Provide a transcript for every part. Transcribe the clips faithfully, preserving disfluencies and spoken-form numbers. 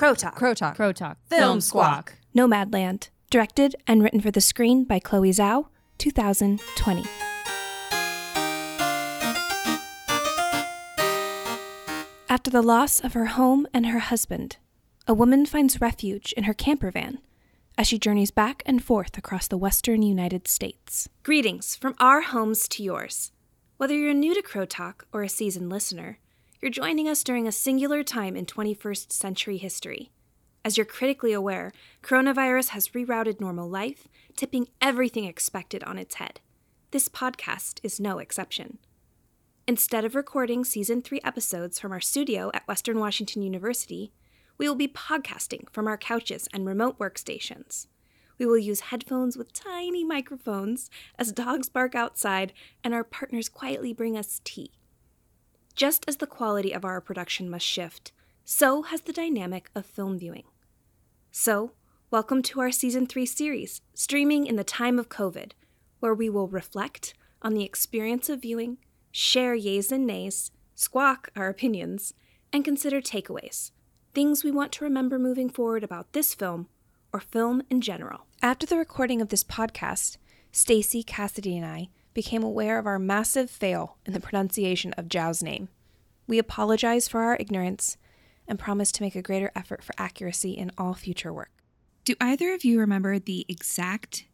Crow Talk. Crow Talk. Crow Talk. Film Squawk. Nomadland. Directed and written for the screen by Chloé Zhao, two thousand twenty. After the loss of her home and her husband, a woman finds refuge in her camper van as she journeys back and forth across the western United States. Greetings from our homes to yours. Whether you're new to Crow Talk or a seasoned listener, you're joining us during a singular time in twenty-first century history. As you're critically aware, coronavirus has rerouted normal life, tipping everything expected on its head. This podcast is no exception. Instead of recording Season three episodes from our studio at Western Washington University, we will be podcasting from our couches and remote workstations. We will use headphones with tiny microphones as dogs bark outside and our partners quietly bring us tea. Just as the quality of our production must shift, so has the dynamic of film viewing. So, welcome to our Season three series, Streaming in the Time of COVID, where we will reflect on the experience of viewing, share yays and nays, squawk our opinions, and consider takeaways, things we want to remember moving forward about this film, or film in general. After the recording of this podcast, Stacy, Cassidy, and I became aware of our massive fail in the pronunciation of Zhao's name. We apologize for our ignorance and promise to make a greater effort for accuracy in all future work. Do either of you remember the exact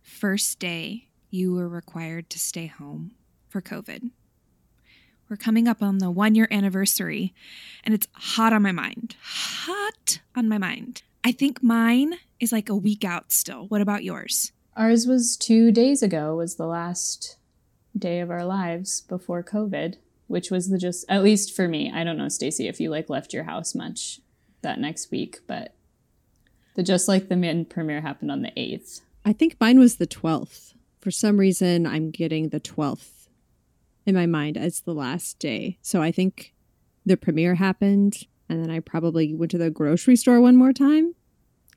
first day you were required to stay home for COVID? We're coming up on the one-year anniversary, and it's hot on my mind. Hot on my mind. I think mine is like a week out still. What about yours? Ours was two days ago, was the last day of our lives before COVID, which was the just, at least for me, I don't know, Stacy, if you like left your house much that next week, but the Just Like the Man premiere happened on the eighth. I think mine was the twelfth. For some reason, I'm getting the twelfth in my mind as the last day. So I think the premiere happened, and then I probably went to the grocery store one more time?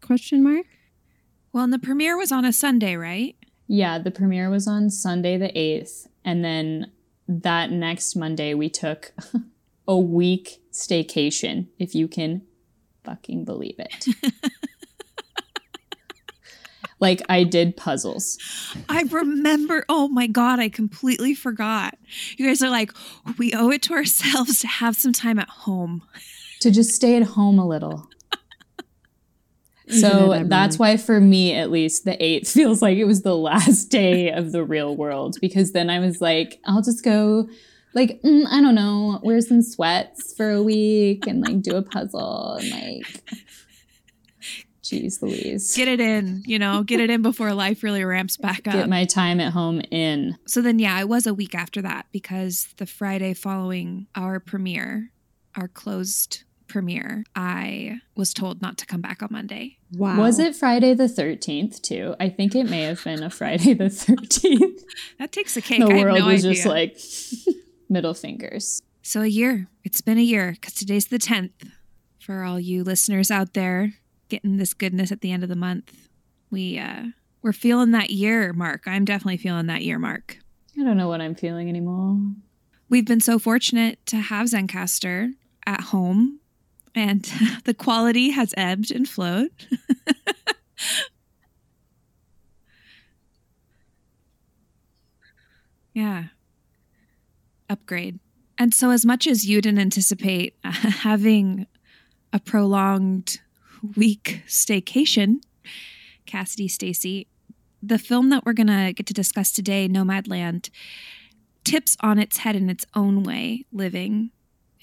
Question mark? Well, and the premiere was on a Sunday, right? Yeah, the premiere was on Sunday the eighth, and then that next Monday we took a week staycation, if you can fucking believe it. Like, I did puzzles. I remember. Oh, my God. I completely forgot. You guys are like, we owe it to ourselves to have some time at home. To just stay at home a little. So that's why, for me, at least, the eighth feels like it was the last day of the real world, because then I was like, I'll just go, like, mm, I don't know, wear some sweats for a week and like do a puzzle and like, geez Louise. Get it in, you know, get it in before life really ramps back up. Get my time at home in. So then, yeah, it was a week after that, because the Friday following our premiere, our closed premiere, I was told not to come back on Monday. Wow. Was it Friday the thirteenth too? I think it may have been a Friday the thirteenth. That takes a cake. The I world have no was idea. Just like middle fingers. So a year. It's been a year, because today's the tenth. For all you listeners out there getting this goodness at the end of the month, we uh, we're feeling that year mark. I'm definitely feeling that year mark. I don't know what I'm feeling anymore. We've been so fortunate to have Zencastr at home. And the quality has ebbed and flowed. Yeah. Upgrade. And so, as much as you didn't anticipate uh, having a prolonged week staycation, Cassidy, Stacy, the film that we're going to get to discuss today, Nomadland, tips on its head in its own way, living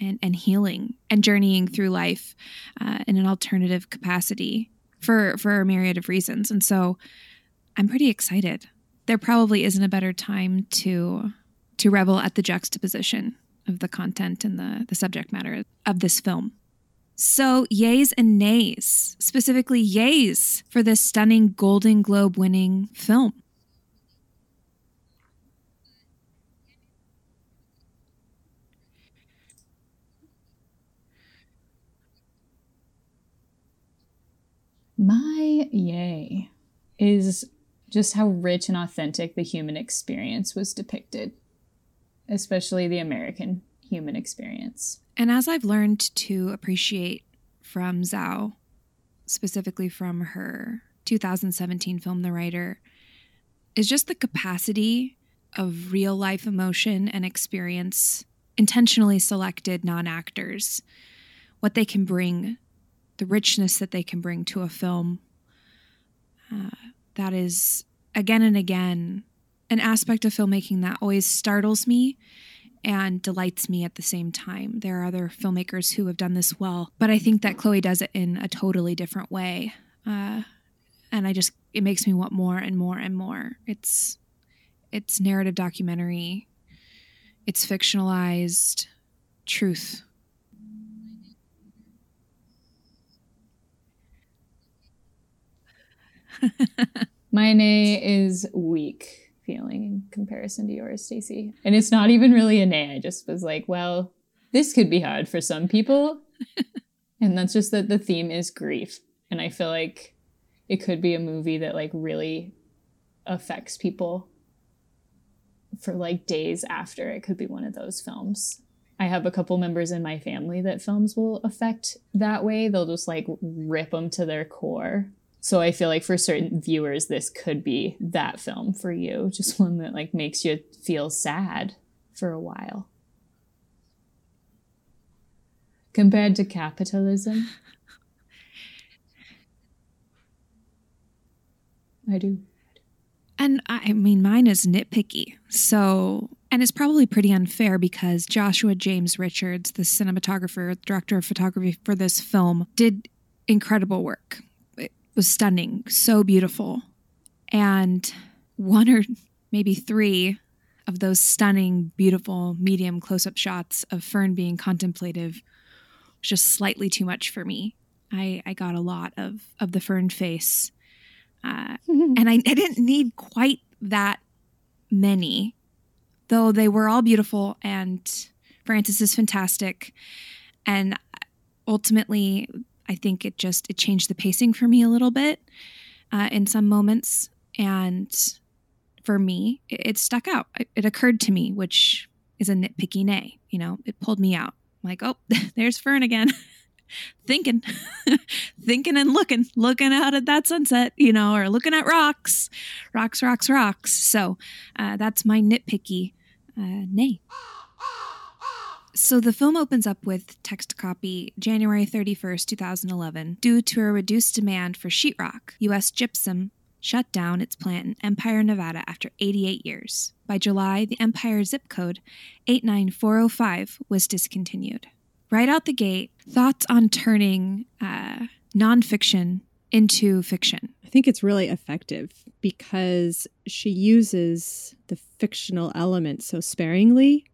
And, and healing and journeying through life uh, in an alternative capacity for, for a myriad of reasons. And so I'm pretty excited. There probably isn't a better time to to revel at the juxtaposition of the content and the, the subject matter of this film. So yays and nays, specifically yays for this stunning Golden Globe winning film. My yay is just how rich and authentic the human experience was depicted, especially the American human experience. And as I've learned to appreciate from Zhao, specifically from her two thousand seventeen film, The Rider, is just the capacity of real life emotion and experience, intentionally selected non-actors, what they can bring, the richness that they can bring to a film. Uh, that is, again and again, an aspect of filmmaking that always startles me and delights me at the same time. There are other filmmakers who have done this well, but I think that Chloé does it in a totally different way. Uh, and I just, it makes me want more and more and more. It's, it's narrative documentary. It's fictionalized truth. Mine is weak feeling in comparison to yours, Stacey. And it's not even really a nay. I just was like, well, this could be hard for some people. And that's just that the theme is grief. And I feel like it could be a movie that like really affects people for like days after. It could be one of those films. I have a couple members in my family that films will affect that way. They'll just like rip them to their core. So I feel like for certain viewers, this could be that film for you. Just one that like makes you feel sad for a while. Compared to capitalism. I do. And I mean, mine is nitpicky. So, and it's probably pretty unfair because Joshua James Richards, the cinematographer, director of photography for this film, did incredible work. Was stunning, so beautiful. And one or maybe three of those stunning, beautiful, medium close-up shots of Fern being contemplative was just slightly too much for me. I, I got a lot of, of the Fern face. Uh, and I, I didn't need quite that many, though they were all beautiful and Frances is fantastic. And ultimately, I think it just, it changed the pacing for me a little bit uh, in some moments. And for me, it, it stuck out. It, it occurred to me, which is a nitpicky nay. You know, it pulled me out. I'm like, oh, there's Fern again. thinking, thinking and looking, looking out at that sunset, you know, or looking at rocks, rocks, rocks, rocks. So uh, that's my nitpicky uh, nay. So the film opens up with text copy, January thirty-first, twenty eleven. Due to a reduced demand for sheetrock, U S Gypsum shut down its plant in Empire, Nevada after eighty-eight years. By July, the Empire zip code eight nine four oh five was discontinued. Right out the gate, thoughts on turning uh, nonfiction into fiction. I think it's really effective because she uses the fictional element so sparingly,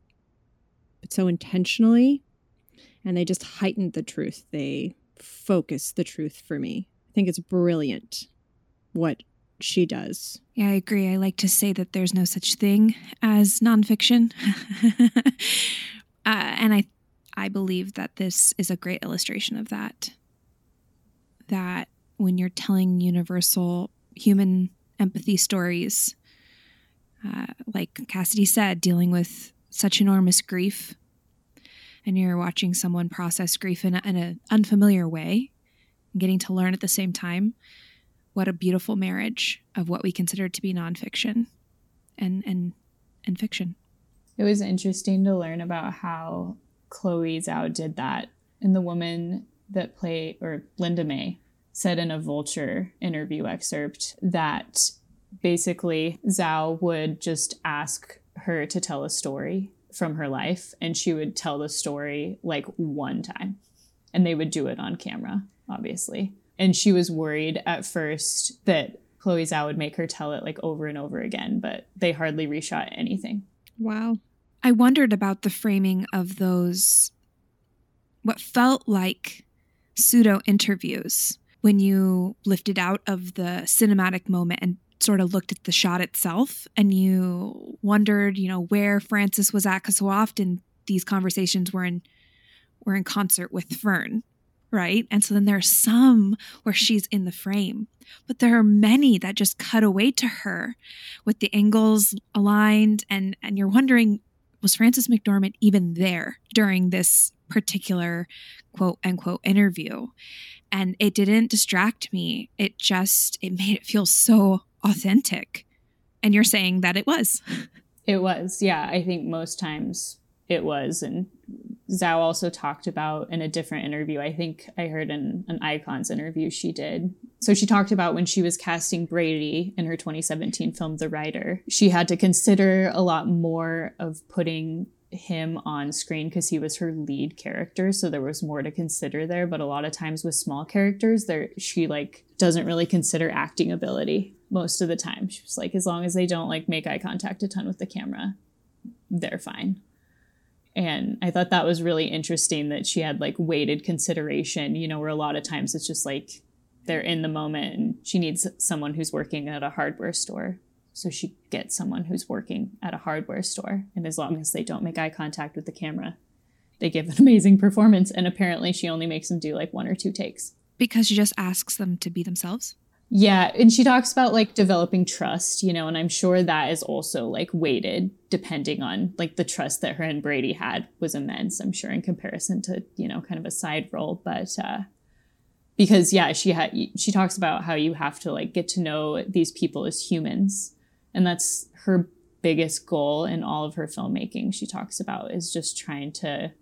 but so intentionally, and they just heightened the truth. They focused the truth for me. I think it's brilliant what she does. Yeah, I agree. I like to say that there's no such thing as nonfiction. uh, and I I believe that this is a great illustration of that. That when you're telling universal human empathy stories, uh, like Cassidy said, dealing with such enormous grief, and you're watching someone process grief in an unfamiliar way, and getting to learn at the same time. What a beautiful marriage of what we consider to be nonfiction and and and fiction. It was interesting to learn about how Chloé Zhao did that, and the woman that played or Linda May said in a Vulture interview excerpt that basically Zhao would just ask her to tell a story from her life, and she would tell the story like one time, and they would do it on camera, obviously. And she was worried at first that Chloé Zhao would make her tell it like over and over again, but they hardly reshot anything. Wow. I wondered about the framing of those, what felt like pseudo interviews, when you lifted out of the cinematic moment and sort of looked at the shot itself, and you wondered, you know, where Frances was at, because so often these conversations were in were in concert with Fern, right? And so then there are some where she's in the frame, but there are many that just cut away to her with the angles aligned, and and you're wondering, was Frances McDormand even there during this particular quote unquote interview. And it didn't distract me. It just, it made it feel so authentic. And you're saying that it was. It was. Yeah. I think most times it was. And Zhao also talked about in a different interview, I think I heard in an Icons interview she did. So she talked about when she was casting Brady in her twenty seventeen film, The Rider, she had to consider a lot more of putting him on screen because he was her lead character, so there was more to consider there. But a lot of times with small characters there, she like doesn't really consider acting ability most of the time. She was like, as long as they don't like make eye contact a ton with the camera, they're fine. And I thought that was really interesting that she had like weighted consideration, you know, where a lot of times it's just like they're in the moment and she needs someone who's working at a hardware store. So she gets someone who's working at a hardware store. And as long as they don't make eye contact with the camera, they give an amazing performance. And apparently she only makes them do like one or two takes. Because she just asks them to be themselves? Yeah. And she talks about like developing trust, you know, and I'm sure that is also like weighted depending on like the trust that her and Brady had was immense, I'm sure, in comparison to, you know, kind of a side role. But uh because, yeah, she had she talks about how you have to like get to know these people as humans. And that's her biggest goal in all of her filmmaking, she talks about, is just trying to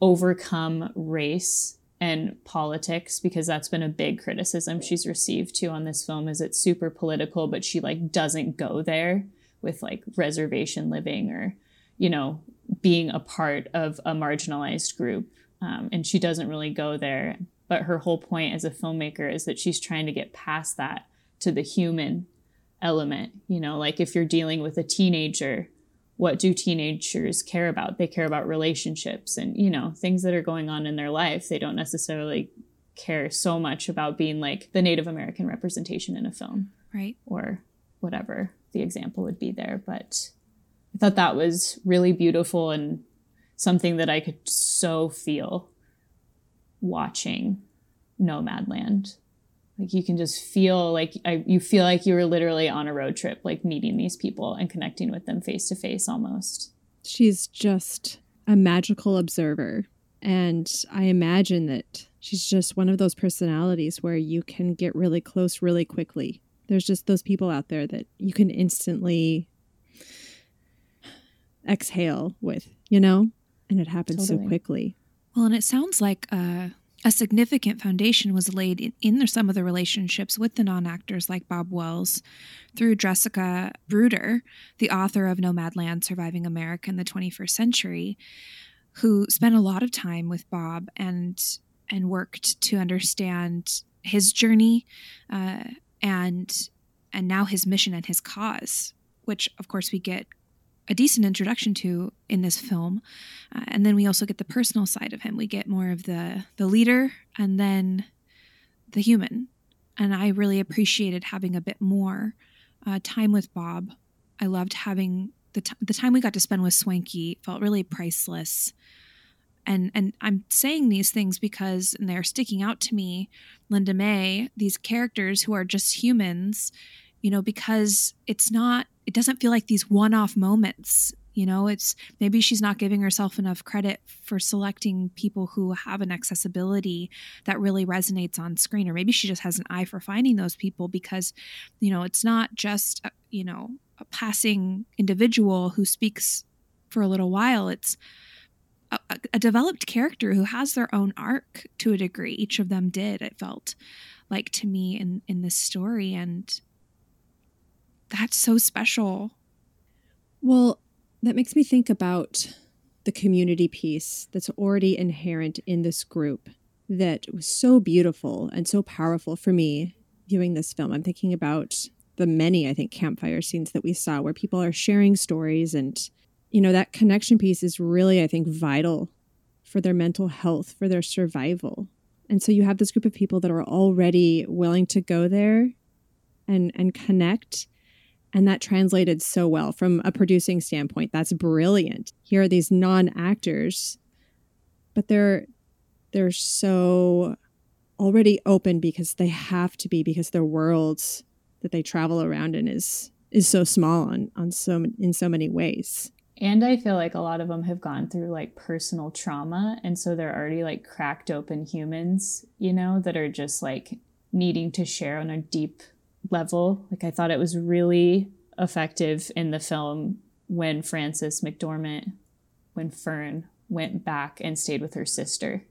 overcome race and politics, because that's been a big criticism she's received too on this film, is it's super political, but she like doesn't go there with like reservation living or, you know, being a part of a marginalized group. Um, and she doesn't really go there. But her whole point as a filmmaker is that she's trying to get past that to the human element. You know, like if you're dealing with a teenager, what do teenagers care about? They care about relationships and, you know, things that are going on in their life. They don't necessarily care so much about being like the Native American representation in a film, right? Or whatever the example would be there. But I thought that was really beautiful and something that I could so feel watching Nomadland. Like you can just feel like I, you feel like you were literally on a road trip, like meeting these people and connecting with them face to face almost. She's just a magical observer. And I imagine that she's just one of those personalities where you can get really close really quickly. There's just those people out there that you can instantly exhale with, you know, and it happens totally. So quickly. Well, and it sounds like uh a significant foundation was laid in, in some of the relationships with the non-actors like Bob Wells through Jessica Bruder, the author of Nomadland, Surviving America in the twenty-first century, who spent a lot of time with Bob and and worked to understand his journey uh, and and now his mission and his cause, which, of course, we get a decent introduction to in this film. Uh, and then we also get the personal side of him. We get more of the, the leader and then the human. And I really appreciated having a bit more uh, time with Bob. I loved having the, t- the time we got to spend with Swanky. Felt really priceless. And, and I'm saying these things because, and they're sticking out to me, Linda May, these characters who are just humans, you know, because it's not, it doesn't feel like these one-off moments, you know, it's maybe she's not giving herself enough credit for selecting people who have an accessibility that really resonates on screen, or maybe she just has an eye for finding those people because, you know, it's not just, a, you know, a passing individual who speaks for a little while. It's a, a developed character who has their own arc to a degree. Each of them did, it felt like to me in, in this story. And that's so special. Well, that makes me think about the community piece that's already inherent in this group that was so beautiful and so powerful for me viewing this film. I'm thinking about the many, I think, campfire scenes that we saw where people are sharing stories. And, you know, that connection piece is really, I think, vital for their mental health, for their survival. And so you have this group of people that are already willing to go there and, and connect. And that translated so well from a producing standpoint. That's brilliant. Here are these non-actors, but they're they're so already open because they have to be, because their worlds that they travel around in is is so small on on so in so many ways. And I feel like a lot of them have gone through like personal trauma. And so they're already like cracked open humans, you know, that are just like needing to share on a deep level. Like I thought it was really effective in the film when Frances McDormand, when Fern went back and stayed with her sister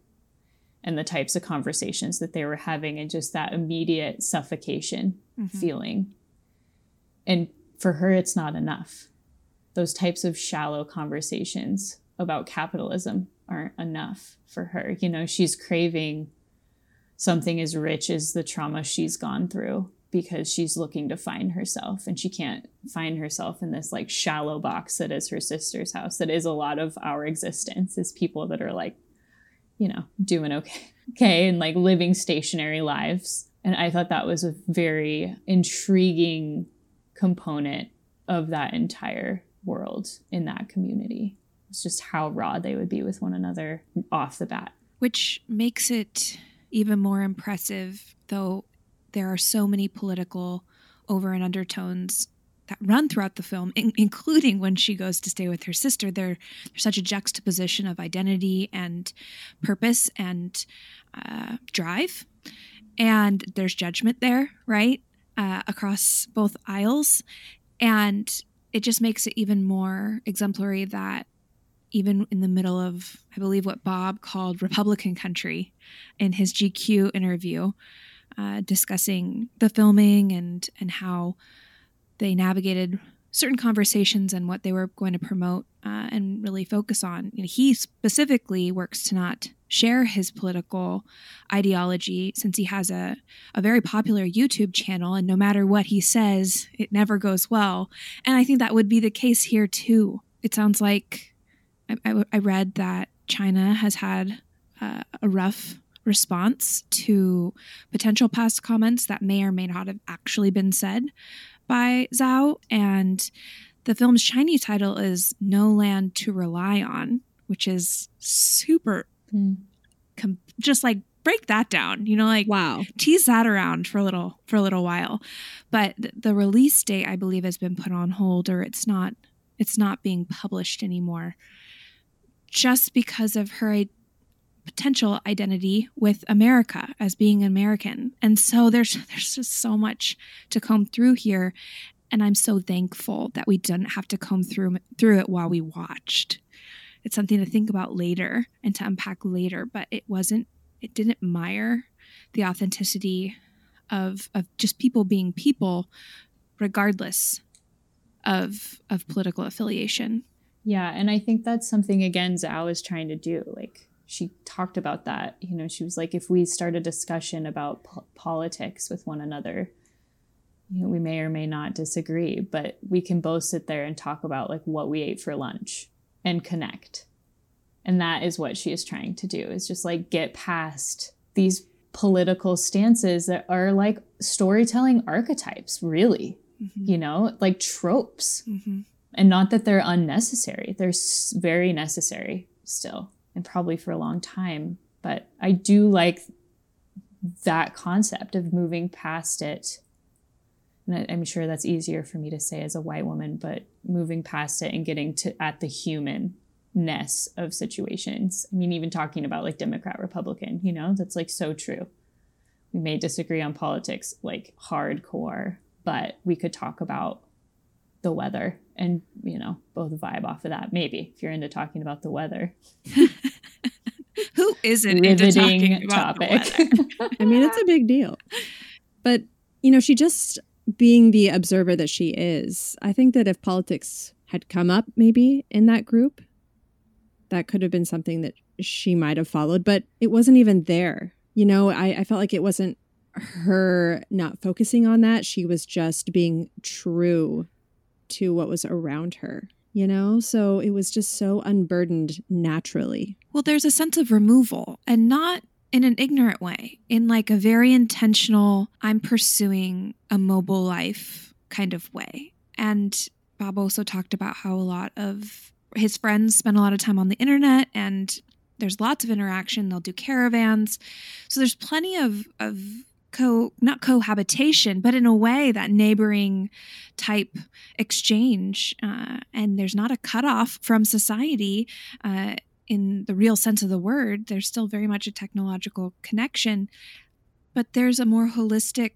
and the types of conversations that they were having and just that immediate suffocation mm-hmm. feeling. And for her, it's not enough. Those types of shallow conversations about capitalism aren't enough for her. You know, she's craving something as rich as the trauma she's gone through because she's looking to find herself, and she can't find herself in this like shallow box that is her sister's house. That is a lot of our existence, is people that are like, you know, doing okay, okay, and like living stationary lives. And I thought that was a very intriguing component of that entire world in that community. It's just how raw they would be with one another off the bat, which makes it even more impressive, though there are so many political over and undertones that run throughout the film, in- including when she goes to stay with her sister. There, there's such a juxtaposition of identity and purpose and uh, drive, and there's judgment there, right, uh, across both aisles. And it just makes it even more exemplary that even in the middle of, I believe, what Bob called Republican country in his G Q interview, uh, discussing the filming and, and how they navigated certain conversations and what they were going to promote uh, and really focus on. You know, he specifically works to not share his political ideology, since he has a, a very popular YouTube channel, and no matter what he says, it never goes well. And I think that would be the case here too. It sounds like I, I, I read that China has had uh, a rough response to potential past comments that may or may not have actually been said by Zhao. And the film's Chinese title is No Land to Rely On, which is super Mm. Com- just like break that down, you know, like wow, tease that around for a little for a little while. But th- the release date, I believe, has been put on hold, or it's not it's not being published anymore, just because of her I- potential identity with America as being American. And so there's there's just so much to comb through here, and I'm so thankful that we didn't have to comb through through it while we watched. It's something to think about later and to unpack later, but it wasn't, it didn't mire the authenticity of of just people being people, regardless of of political affiliation. Yeah, and I think that's something, again, Zhao is trying to do. Like, she talked about that, you know, she was like, if we start a discussion about po- politics with one another, you know, we may or may not disagree, but we can both sit there and talk about like what we ate for lunch and connect. And that is what she is trying to do, is just like get past these political stances that are like storytelling archetypes, really, mm-hmm. you know, like tropes. Mm-hmm. And not that they're unnecessary. They're very necessary still, and probably for a long time. But I do like that concept of moving past it. And I'm sure that's easier for me to say as a white woman, but moving past it and getting to at the humanness of situations. I mean, even talking about like Democrat, Republican, you know, that's like so true. We may disagree on politics, like hardcore, but we could talk about the weather and, you know, both vibe off of that. Maybe if you're into talking about the weather. Who isn't into talking about the weather? I mean, it's a big deal. But, you know, she just... being the observer that she is, I think that if politics had come up maybe in that group, that could have been something that she might have followed, but it wasn't even there. You know, I, I felt like it wasn't her not focusing on that. She was just being true to what was around her, you know? So it was just so unburdened naturally. Well, there's a sense of removal, and not in an ignorant way, in like a very intentional, I'm pursuing a mobile life kind of way. And Bob also talked about how a lot of his friends spend a lot of time on the internet, and there's lots of interaction. They'll do caravans. So there's plenty of, of co not cohabitation, but in a way that neighboring type exchange. Uh, and there's not a cutoff from society uh, in the real sense of the word. There's still very much a technological connection, but there's a more holistic,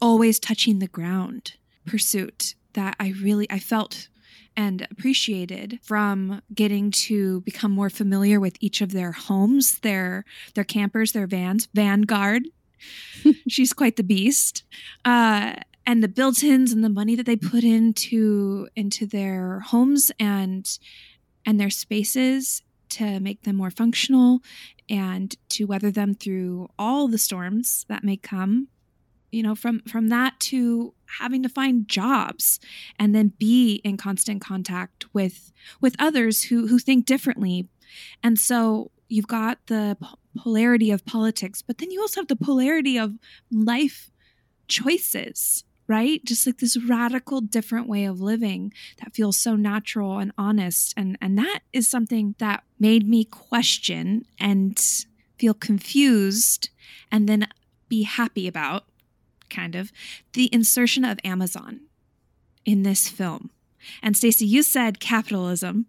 always touching the ground pursuit that I really, I felt and appreciated from getting to become more familiar with each of their homes, their their campers, their vans, Vanguard. She's quite the beast. Uh, and the built-ins and the money that they put into into their homes and and their spaces to make them more functional and to weather them through all the storms that may come. You know, from, from that to having to find jobs and then be in constant contact with with others who, who think differently. And so you've got the polarity of politics, but then you also have the polarity of life choices, right? Just like this radical different way of living that feels so natural and honest. And, and that is something that made me question and feel confused and then be happy about, kind of, the insertion of Amazon in this film. And Stacey, you said capitalism.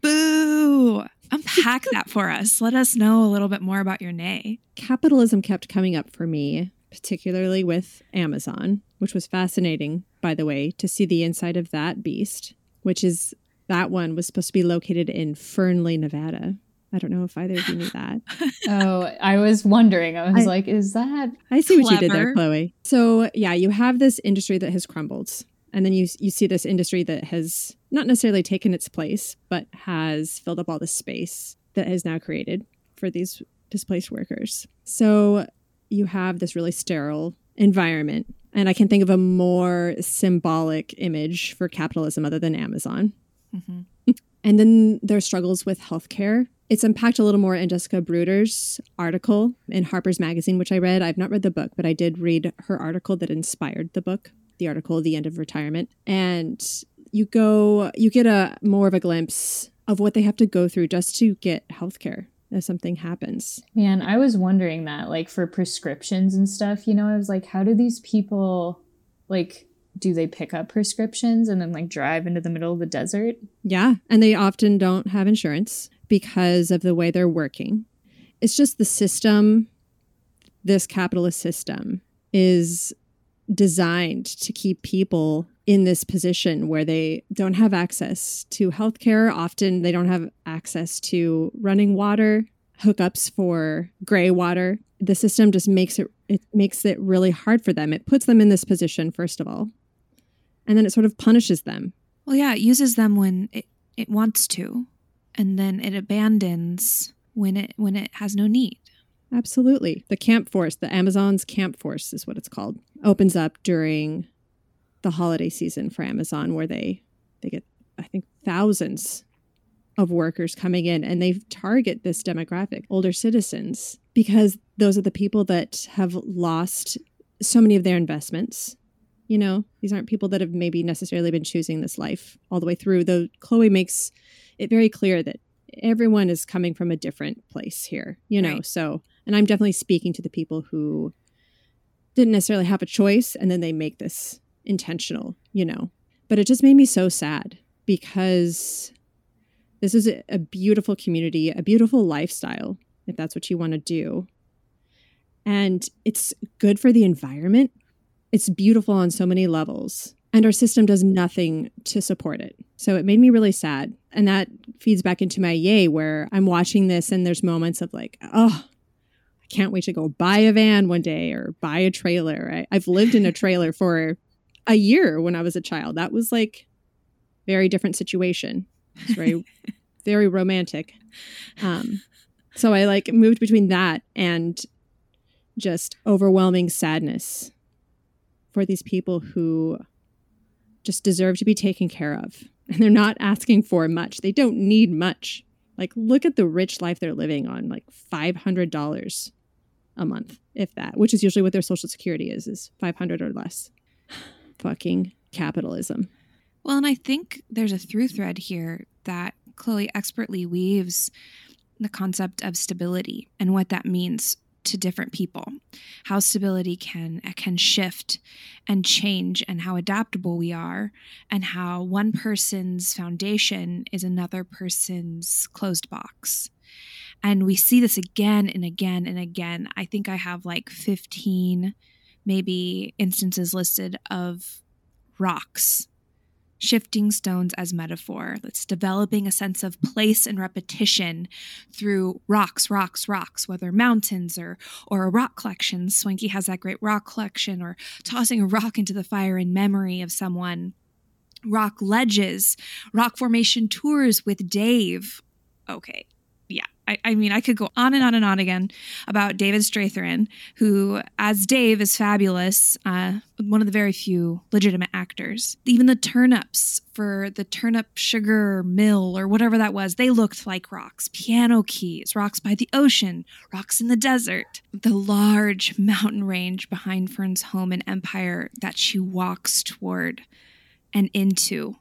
Boo! Unpack that for us. Let us know a little bit more about your nay. Capitalism kept coming up for me, particularly with Amazon, which was fascinating, by the way, to see the inside of that beast, which is that one was supposed to be located in Fernley, Nevada. I don't know if either of you knew that. Oh, I was wondering. I was I, like, is that I see clever? What you did there, Chloe. So, yeah, you have this industry that has crumbled. And then you you see this industry that has not necessarily taken its place, but has filled up all this space that is now created for these displaced workers. So you have this really sterile environment. And I can think of a more symbolic image for capitalism other than Amazon. Mm-hmm. And then their struggles with healthcare. It's unpacked a little more in Jessica Bruder's article in Harper's Magazine, which I read. I've not read the book, but I did read her article that inspired the book, the article, The End of Retirement. And you go, you get a more of a glimpse of what they have to go through just to get healthcare if something happens. Man, I was wondering that, like for prescriptions and stuff, you know, I was like, how do these people, like, do they pick up prescriptions and then like drive into the middle of the desert? Yeah. And they often don't have insurance because of the way they're working. It's just the system, this capitalist system, is designed to keep people in this position where they don't have access to healthcare. Often they don't have access to running water, hookups for gray water. The system just makes it, it makes it really hard for them. It puts them in this position, first of all. And then it sort of punishes them. Well, yeah, it uses them when it, it wants to. And then it abandons when it when it has no need. Absolutely. The camp force, the Amazon's camp force is what it's called, opens up during the holiday season for Amazon, where they, they get, I think, thousands of workers coming in. And they target this demographic, older citizens, because those are the people that have lost so many of their investments. You know, these aren't people that have maybe necessarily been choosing this life all the way through, though Chloe makes it very clear that everyone is coming from a different place here, you know, right. So, and I'm definitely speaking to the people who didn't necessarily have a choice, and then they make this intentional, you know, but it just made me so sad, because this is a, a beautiful community, a beautiful lifestyle, if that's what you want to do. And it's good for the environment. It's beautiful on so many levels. And our system does nothing to support it. So it made me really sad. And that feeds back into my yay, where I'm watching this and there's moments of like, oh, I can't wait to go buy a van one day or buy a trailer. I, I've lived in a trailer for a year when I was a child. That was like very different situation. It's very, very romantic. Um, so I like moved between that and just overwhelming sadness for these people who just deserve to be taken care of. And they're not asking for much. They don't need much. Like, look at the rich life they're living on, like five hundred dollars a month, if that, which is usually what their Social Security is, is five hundred or less. Fucking capitalism. Well, and I think there's a through thread here that Chloe expertly weaves, the concept of stability and what that means to different people, how stability can can shift and change, and how adaptable we are, and how one person's foundation is another person's closed box. And we see this again and again and again. I think I have like fifteen maybe instances listed of rocks, shifting stones as metaphor. That's developing a sense of place and repetition through rocks, rocks, rocks, whether mountains or or a rock collection. Swanky has that great rock collection, or tossing a rock into the fire in memory of someone. Rock ledges, rock formation tours with Dave. Okay. Yeah, I, I mean, I could go on and on and on again about David Strathairn, who, as Dave, is fabulous, uh, one of the very few legitimate actors. Even the turnips for the turnip sugar mill or whatever that was, they looked like rocks. Piano keys, rocks by the ocean, rocks in the desert. The large mountain range behind Fern's home in Empire that she walks toward and into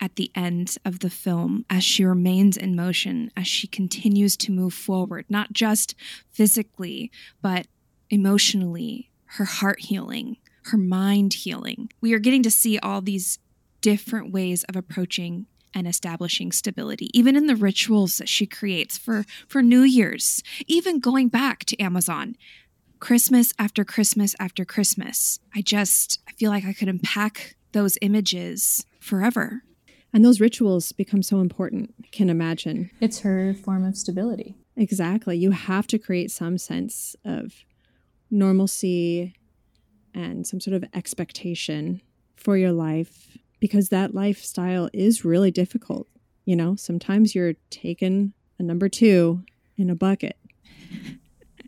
at the end of the film, as she remains in motion, as she continues to move forward, not just physically, but emotionally, her heart healing, her mind healing. We are getting to see all these different ways of approaching and establishing stability, even in the rituals that she creates for, for New Year's, even going back to Amazon. Christmas after Christmas after Christmas. I just I feel like I could unpack those images forever. And those rituals become so important, I can imagine. It's her form of stability. Exactly. You have to create some sense of normalcy and some sort of expectation for your life, because that lifestyle is really difficult. You know, sometimes you're taking a number two in a bucket.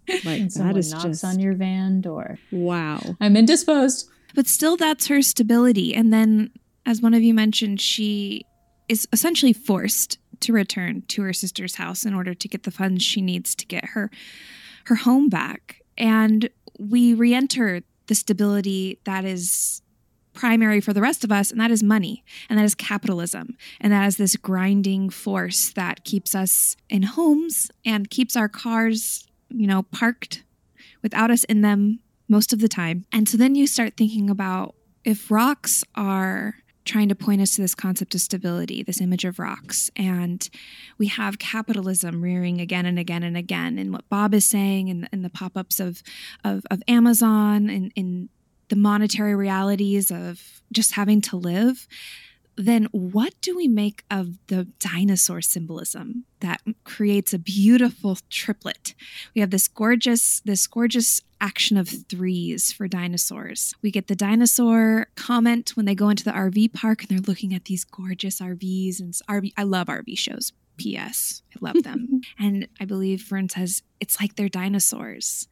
Like, and someone that is knocks just on your van door. Wow. I'm indisposed. But still, that's her stability. And then, as one of you mentioned, she is essentially forced to return to her sister's house in order to get the funds she needs to get her her home back. And we re-enter the stability that is primary for the rest of us, and that is money, and that is capitalism, and that is this grinding force that keeps us in homes and keeps our cars, you know, parked without us in them most of the time. And so then you start thinking about, if rocks are trying to point us to this concept of stability, this image of rocks, and we have capitalism rearing again and again and again, and what Bob is saying, and, and the pop-ups of of, of Amazon, and, and the monetary realities of just having to live, then what do we make of the dinosaur symbolism that creates a beautiful triplet? We have this gorgeous, this gorgeous action of threes for dinosaurs. We get the dinosaur comment when they go into the R V park and they're looking at these gorgeous R Vs and R V. I love R V shows. P S. I love them. And I believe Fern says it's like they're dinosaurs.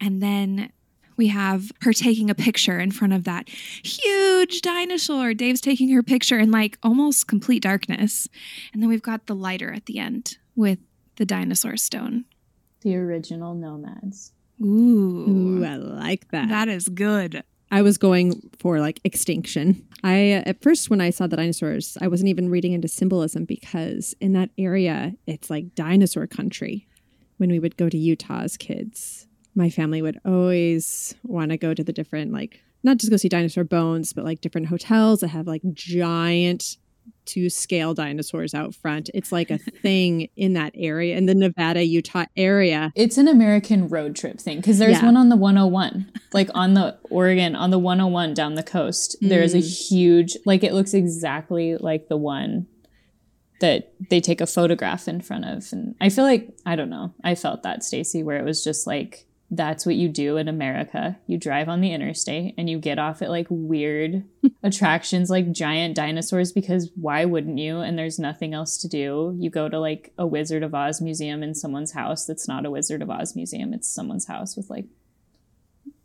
And then we have her taking a picture in front of that huge dinosaur. Dave's taking her picture in like almost complete darkness. And then we've got the lighter at the end with the dinosaur stone. The original nomads. Ooh. Ooh, I like that. That is good. I was going for like extinction. I uh, at first, when I saw the dinosaurs, I wasn't even reading into symbolism, because in that area, it's like dinosaur country. When we would go to Utah as kids, my family would always want to go to the different, like, not just go see dinosaur bones, but like different hotels that have like giant to scale dinosaurs out front. It's like a thing in that area, in the Nevada, Utah area. It's an American road trip thing, because there's yeah. one on the one oh one, like on the Oregon, on the one oh one down the coast. Mm. There is a huge, like, it looks exactly like the one that they take a photograph in front of. And I feel like, I don't know, I felt that, Stacey, where it was just like, that's what you do in America. You drive on the interstate and you get off at like weird attractions like giant dinosaurs, because why wouldn't you? And there's nothing else to do. You go to like a Wizard of Oz museum in someone's house that's not a Wizard of Oz museum. It's someone's house with like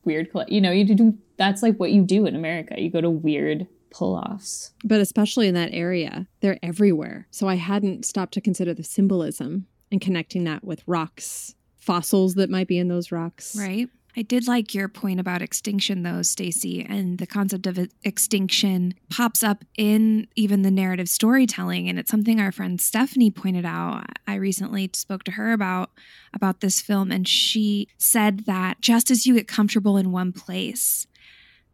weird, you know, you do. That's like what you do in America. You go to weird pull-offs. But especially in that area, they're everywhere. So I hadn't stopped to consider the symbolism and connecting that with rocks, fossils that might be in those rocks. Right. I did like your point about extinction, though, Stacey, and the concept of extinction pops up in even the narrative storytelling. And it's something our friend Stephanie pointed out. I recently spoke to her about, about this film, and she said that just as you get comfortable in one place,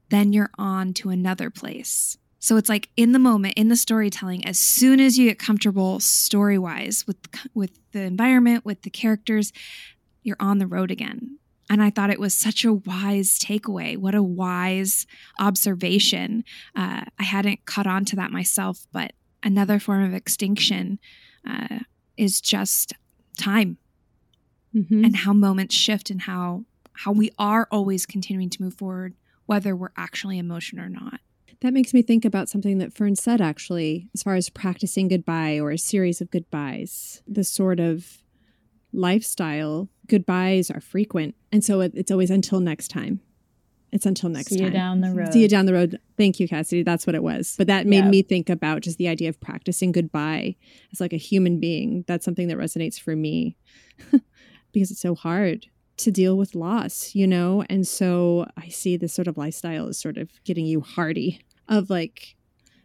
then you're on to another place. So it's like in the moment, in the storytelling, as soon as you get comfortable story-wise with, with the environment, with the characters, you're on the road again. And I thought it was such a wise takeaway. What a wise observation. Uh, I hadn't caught on to that myself, but another form of extinction uh, is just time mm-hmm. and how moments shift and how how we are always continuing to move forward, whether we're actually in motion or not. That makes me think about something that Fern said, actually, as far as practicing goodbye or a series of goodbyes, the sort of lifestyle goodbyes are frequent, and so it, it's always until next time. It's until next time. See you time. down the road. See you down the road. Thank you, Cassidy. That's what it was. But that made yep. me think about just the idea of practicing goodbye as like a human being. That's something that resonates for me because it's so hard to deal with loss, you know? And so I see this sort of lifestyle as sort of getting you hardy, of like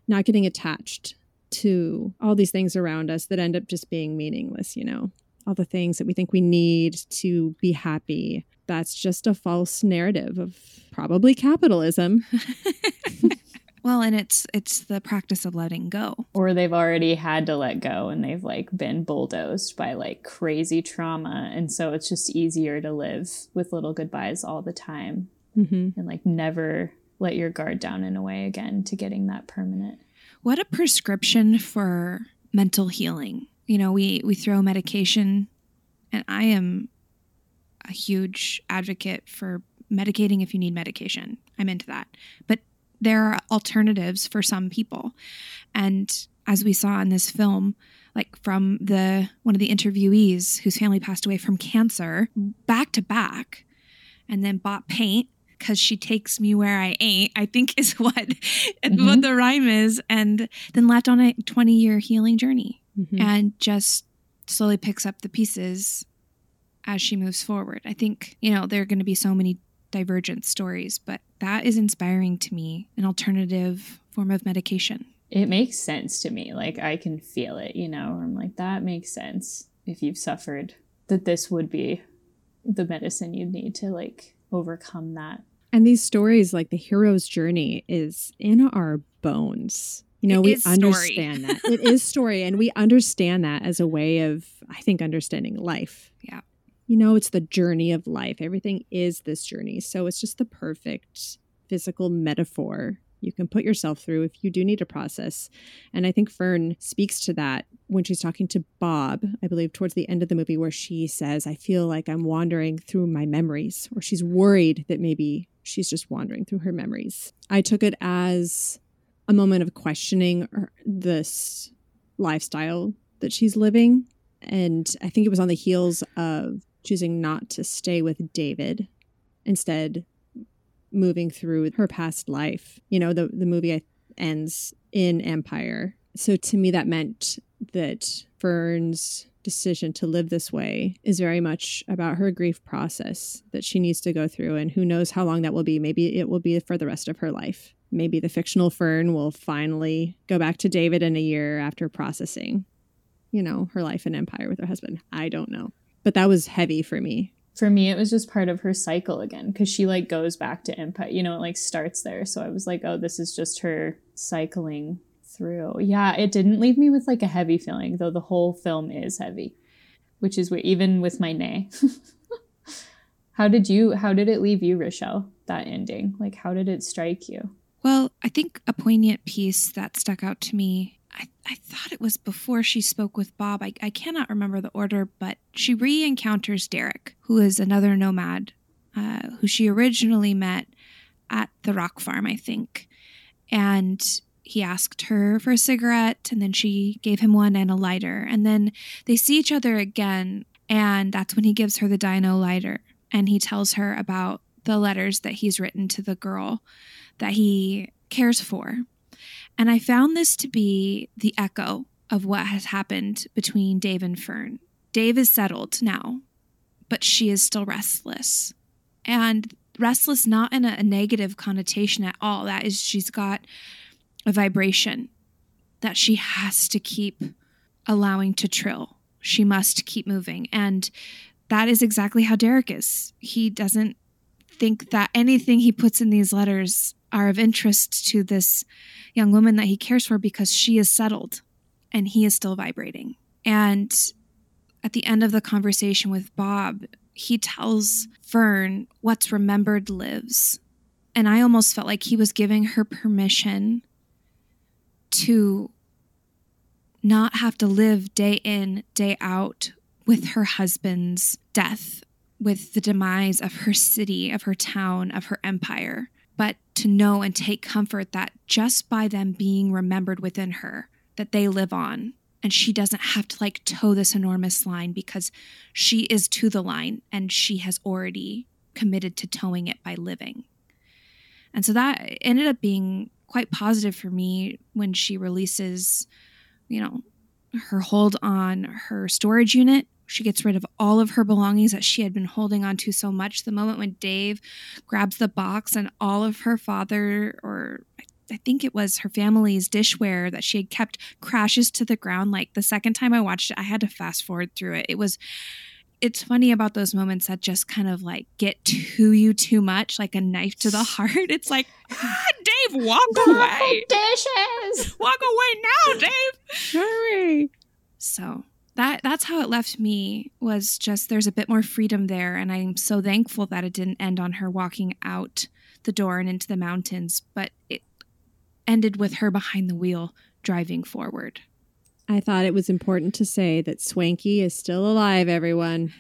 not getting attached to all these things around us that end up just being meaningless, you know? All the things that we think we need to be happy. That's just a false narrative of probably capitalism. Well, and it's it's the practice of letting go. Or they've already had to let go and they've like been bulldozed by like crazy trauma. And so it's just easier to live with little goodbyes all the time mm-hmm. and like never let your guard down in a way again to getting that permanent. What a prescription for mental healing. You know, we, we throw medication, and I am a huge advocate for medicating if you need medication. I'm into that. But there are alternatives for some people. And as we saw in this film, like from the one of the interviewees whose family passed away from cancer back to back and then bought paint because she takes me where I ain't, I think is what, mm-hmm. what the rhyme is, and then left on a twenty-year healing journey. Mm-hmm. And just slowly picks up the pieces as she moves forward. I think, you know, there are going to be so many divergent stories, but that is inspiring to me, an alternative form of medication. It makes sense to me. Like, I can feel it, you know, I'm like, that makes sense. If you've suffered, that this would be the medicine you'd need to, like, overcome that. And these stories, like the hero's journey, is in our bones. You know, we understand that. It is story. And we understand that as a way of, I think, understanding life. Yeah. You know, it's the journey of life. Everything is this journey. So it's just the perfect physical metaphor you can put yourself through if you do need a process. And I think Fern speaks to that when she's talking to Bob, I believe, towards the end of the movie, where she says, I feel like I'm wandering through my memories, or she's worried that maybe she's just wandering through her memories. I took it as a moment of questioning this lifestyle that she's living. And I think it was on the heels of choosing not to stay with David, instead moving through her past life. You know, the, the movie ends in Empire. So to me, that meant that Fern's decision to live this way is very much about her grief process that she needs to go through. And who knows how long that will be. Maybe it will be for the rest of her life. Maybe the fictional Fern will finally go back to David in a year after processing, you know, her life in Empire with her husband. I don't know. But that was heavy for me. For me, it was just part of her cycle again, because she like goes back to Empire, you know, it like starts there. So I was like, oh, this is just her cycling through. Yeah, it didn't leave me with like a heavy feeling, though the whole film is heavy, which is weird, even with my nay. How did you, how did it leave you, Rochelle, that ending? Like, how did it strike you? Well, I think a poignant piece that stuck out to me, I, I thought it was before she spoke with Bob. I, I cannot remember the order, but she re-encounters Derek, who is another nomad, uh, who she originally met at the rock farm, I think. And he asked her for a cigarette, and then she gave him one and a lighter. And then they see each other again, and that's when he gives her the dino lighter. And he tells her about the letters that he's written to the girl that he cares for. And I found this to be the echo of what has happened between Dave and Fern. Dave is settled now, but she is still restless. And restless, not in a, a negative connotation at all. That is, she's got a vibration that she has to keep allowing to trill. She must keep moving. And that is exactly how Derek is. He doesn't think that anything he puts in these letters are of interest to this young woman that he cares for, because she is settled and he is still vibrating. And at the end of the conversation with Bob, he tells Fern, "What's remembered lives." And I almost felt like he was giving her permission to not have to live day in, day out with her husband's death, with the demise of her city, of her town, of her empire, but to know and take comfort that just by them being remembered within her, that they live on. And she doesn't have to like toe this enormous line, because she is to the line and she has already committed to towing it by living. And so that ended up being quite positive for me when she releases, you know, her hold on her storage unit. She gets rid of all of her belongings that she had been holding on to so much. The moment when Dave grabs the box and all of her father or I think it was her family's dishware that she had kept crashes to the ground. Like the second time I watched it, I had to fast forward through it. It was, it's funny about those moments that just kind of like get to you too much, like a knife to the heart. It's like, ah, Dave, walk away. Dishes. Walk away now, Dave. Hurry. So that that's how it left me, was just there's a bit more freedom there. And I'm so thankful that it didn't end on her walking out the door and into the mountains, but it ended with her behind the wheel driving forward. I thought it was important to say that Swanky is still alive, everyone.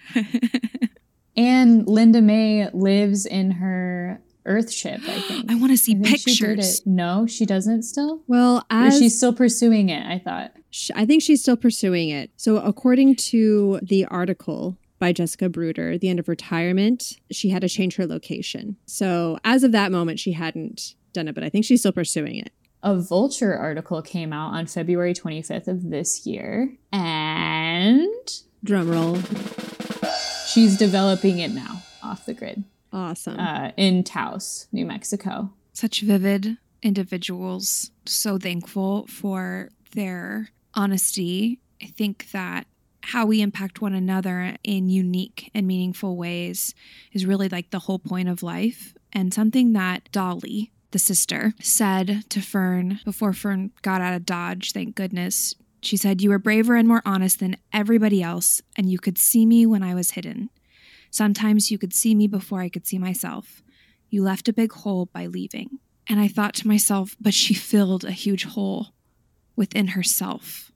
And Linda May lives in her Earthship, I think. I want to see pictures. She no, she doesn't still? Well, as... Or she's still pursuing it, I thought. Sh- I think she's still pursuing it. So according to the article by Jessica Bruder, The End of Retirement, she had to change her location. So as of that moment, she hadn't done it, but I think she's still pursuing it. A Vulture article came out on February twenty-fifth of this year, and drum roll, she's developing it now off the grid. Awesome. Uh, in Taos, New Mexico. Such vivid individuals. So thankful for their honesty. I think that how we impact one another in unique and meaningful ways is really like the whole point of life. And something that Dolly, the sister, said to Fern before Fern got out of Dodge, thank goodness, she said, "You were braver and more honest than everybody else, and you could see me when I was hidden. Sometimes you could see me before I could see myself. You left a big hole by leaving." And I thought to myself, but she filled a huge hole within herself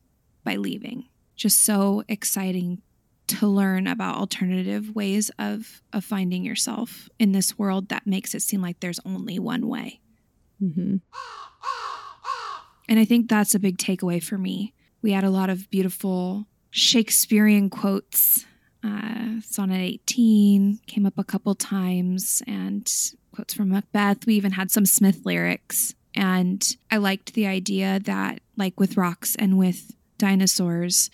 by leaving. Just so exciting to learn about alternative ways of, of finding yourself in this world that makes it seem like there's only one way. Mm-hmm. And I think that's a big takeaway for me. We had a lot of beautiful Shakespearean quotes. Uh, Sonnet eighteen came up a couple times, and quotes from Macbeth. We even had some Smith lyrics. And I liked the idea that, like with rocks and with dinosaurs,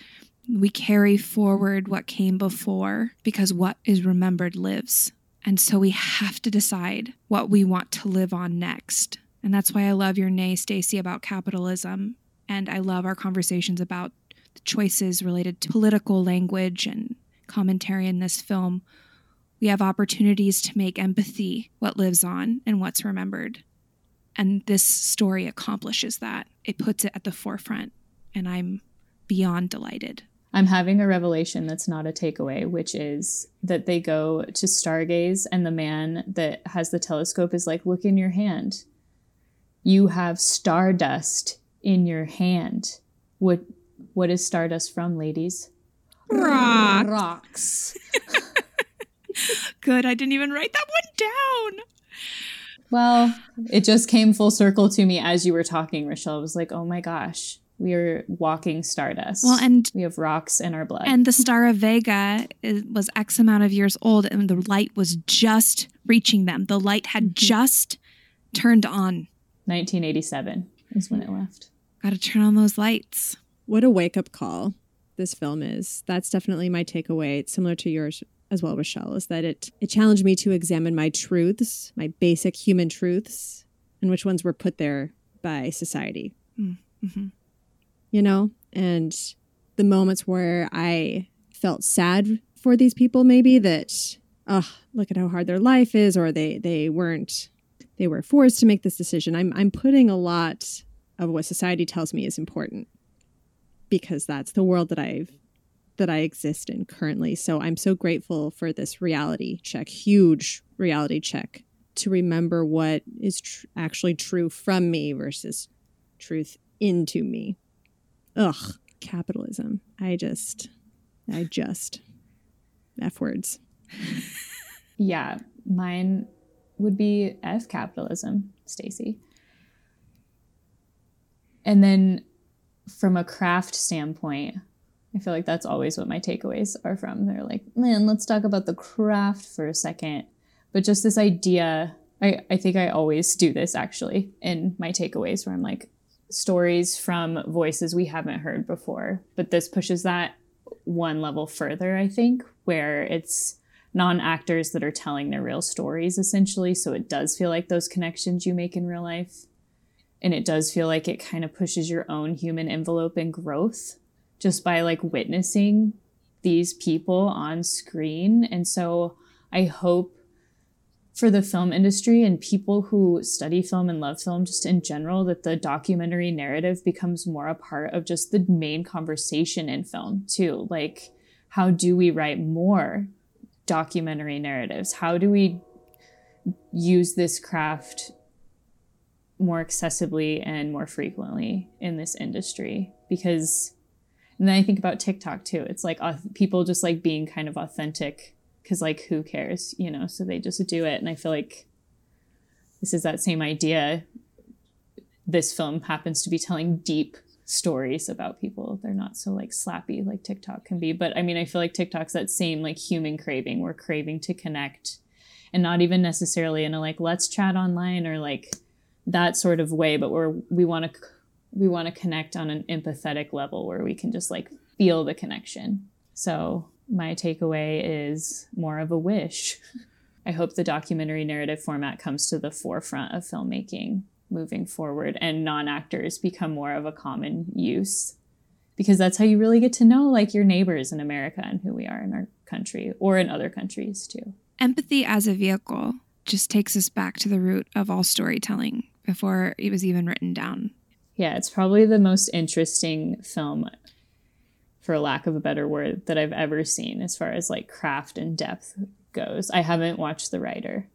we carry forward what came before, because what is remembered lives. And so we have to decide what we want to live on next. And that's why I love your nay, Stacey, about capitalism. And I love our conversations about the choices related to political language and commentary in this film. We have opportunities to make empathy what lives on and what's remembered. And this story accomplishes that. It puts it at the forefront. And I'm beyond delighted. I'm having a revelation that's not a takeaway, which is that they go to stargaze and the man that has the telescope is like, "Look in your hand. You have stardust in your hand." What what is stardust from, ladies? Rocks. Rocks. Good. I didn't even write that one down. Well, it just came full circle to me as you were talking, Rochelle. I was like, oh my gosh. We are walking stardust. Well, and we have rocks in our blood. And the star of Vega is, was X amount of years old, and the light was just reaching them. The light had just turned on. nineteen eighty-seven is when it left. Got to turn on those lights. What a wake-up call this film is. That's definitely my takeaway. It's similar to yours, as well, Rochelle, is that it, it challenged me to examine my truths, my basic human truths, and which ones were put there by society. Mm-hmm. You know, and the moments where I felt sad for these people, maybe that, oh, look at how hard their life is, or they, they weren't, they were forced to make this decision. I'm I'm putting a lot of what society tells me is important because that's the world that I've that I exist in currently. So I'm so grateful for this reality check, huge reality check, to remember what is tr- actually true from me versus truth into me. Ugh, capitalism. I just, I just, F words. Yeah, mine would be F capitalism, Stacey. And then from a craft standpoint, I feel like that's always what my takeaways are from. They're like, man, let's talk about the craft for a second. But just this idea, I, I think I always do this actually in my takeaways where I'm like, stories from voices we haven't heard before. But this pushes that one level further, I think, where it's non-actors that are telling their real stories, essentially. So it does feel like those connections you make in real life. And it does feel like it kind of pushes your own human envelope and growth just by like witnessing these people on screen. And so I hope for the film industry and people who study film and love film just in general that the documentary narrative becomes more a part of just the main conversation in film too. Like, how do we write more documentary narratives? How do we use this craft more accessibly and more frequently in this industry? Because, and then I think about TikTok too. It's like uh, people just like being kind of authentic because like, who cares, you know? So they just do it. And I feel like this is that same idea. This film happens to be telling deep stories about people. They're not so like slappy like TikTok can be. But I mean, I feel like TikTok's that same like human craving. We're craving to connect and not even necessarily in a like, let's chat online or like that sort of way. But we're, we want to, we want to connect on an empathetic level where we can just like feel the connection. So my takeaway is more of a wish. I hope the documentary narrative format comes to the forefront of filmmaking moving forward and non-actors become more of a common use, because that's how you really get to know like your neighbors in America and who we are in our country or in other countries too. Empathy as a vehicle just takes us back to the root of all storytelling before it was even written down. Yeah, it's probably the most interesting film, for lack of a better word, that I've ever seen as far as like craft and depth goes. I haven't watched The Rider,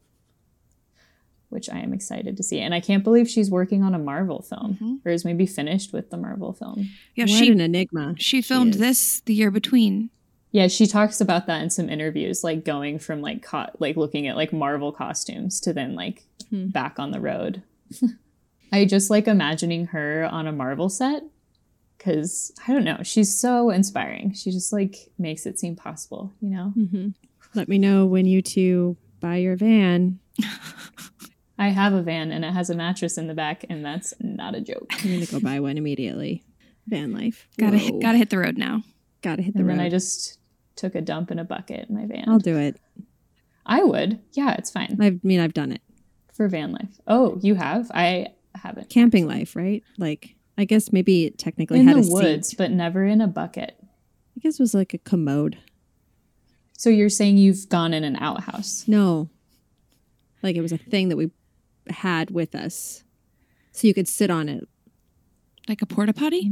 which I am excited to see. And I can't believe she's working on a Marvel film, mm-hmm. or is maybe finished with the Marvel film. Yeah, what she, an enigma. She filmed she this the year between. Yeah, she talks about that in some interviews, like going from like co- like looking at like Marvel costumes to then like mm-hmm. back on the road. I just like imagining her on a Marvel set because, I don't know, she's so inspiring. She just like makes it seem possible, you know? Mm-hmm. Let me know when you two buy your van. I have a van and it has a mattress in the back and that's not a joke. I'm going to go buy one immediately. Van life. Gotta hit, gotta hit the road now. Gotta hit the and road. And then I just took a dump in a bucket in my van. I'll do it. I would. Yeah, it's fine. I mean, I've done it. For van life. Oh, you have? I... haven't. Camping life, right? Like, I guess maybe it technically in had a woods, seat. In the woods, but never in a bucket. I guess it was like a commode. So you're saying you've gone in an outhouse? No. Like, it was a thing that we had with us. So you could sit on it. Like a porta potty?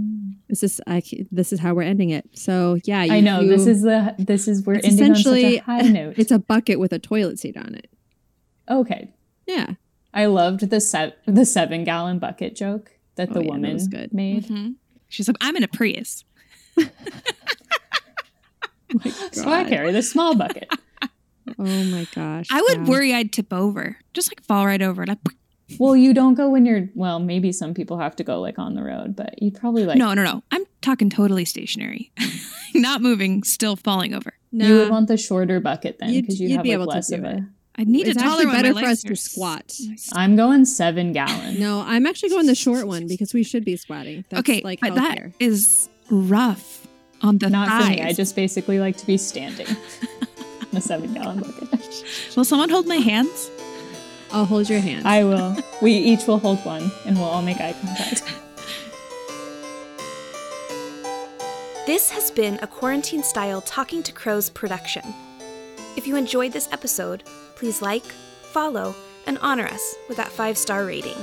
This is I, this is how we're ending it. So, yeah. You, I know. You, this is the this is we're ending essentially, on such a high note. It's a bucket with a toilet seat on it. Okay. Yeah. I loved the se- the seven gallon bucket joke that the oh, yeah, woman that was good. Made. Mm-hmm. She's like, I'm in a Prius. Oh so I carry the small bucket. Oh my gosh. I would yeah. worry I'd tip over. Just like fall right over. Like, well, you don't go when you're, well, maybe some people have to go like on the road, but you'd probably like. No, no, no. I'm talking totally stationary. Not moving, still falling over. No. You would want the shorter bucket then because you have be like, less of it. it. I need it's a taller one. It's actually better for us to squat. I'm going seven gallon. No, I'm actually going the short one because we should be squatting. That's okay, like that is rough on the Not thighs. Not for me. I just basically like to be standing. a seven-gallon bucket. Will someone hold my hands? I'll hold your hand. I will. We each will hold one, and we'll all make eye contact. This has been a quarantine-style Talking to Crows production. If you enjoyed this episode, please like, follow, and honor us with that five-star rating.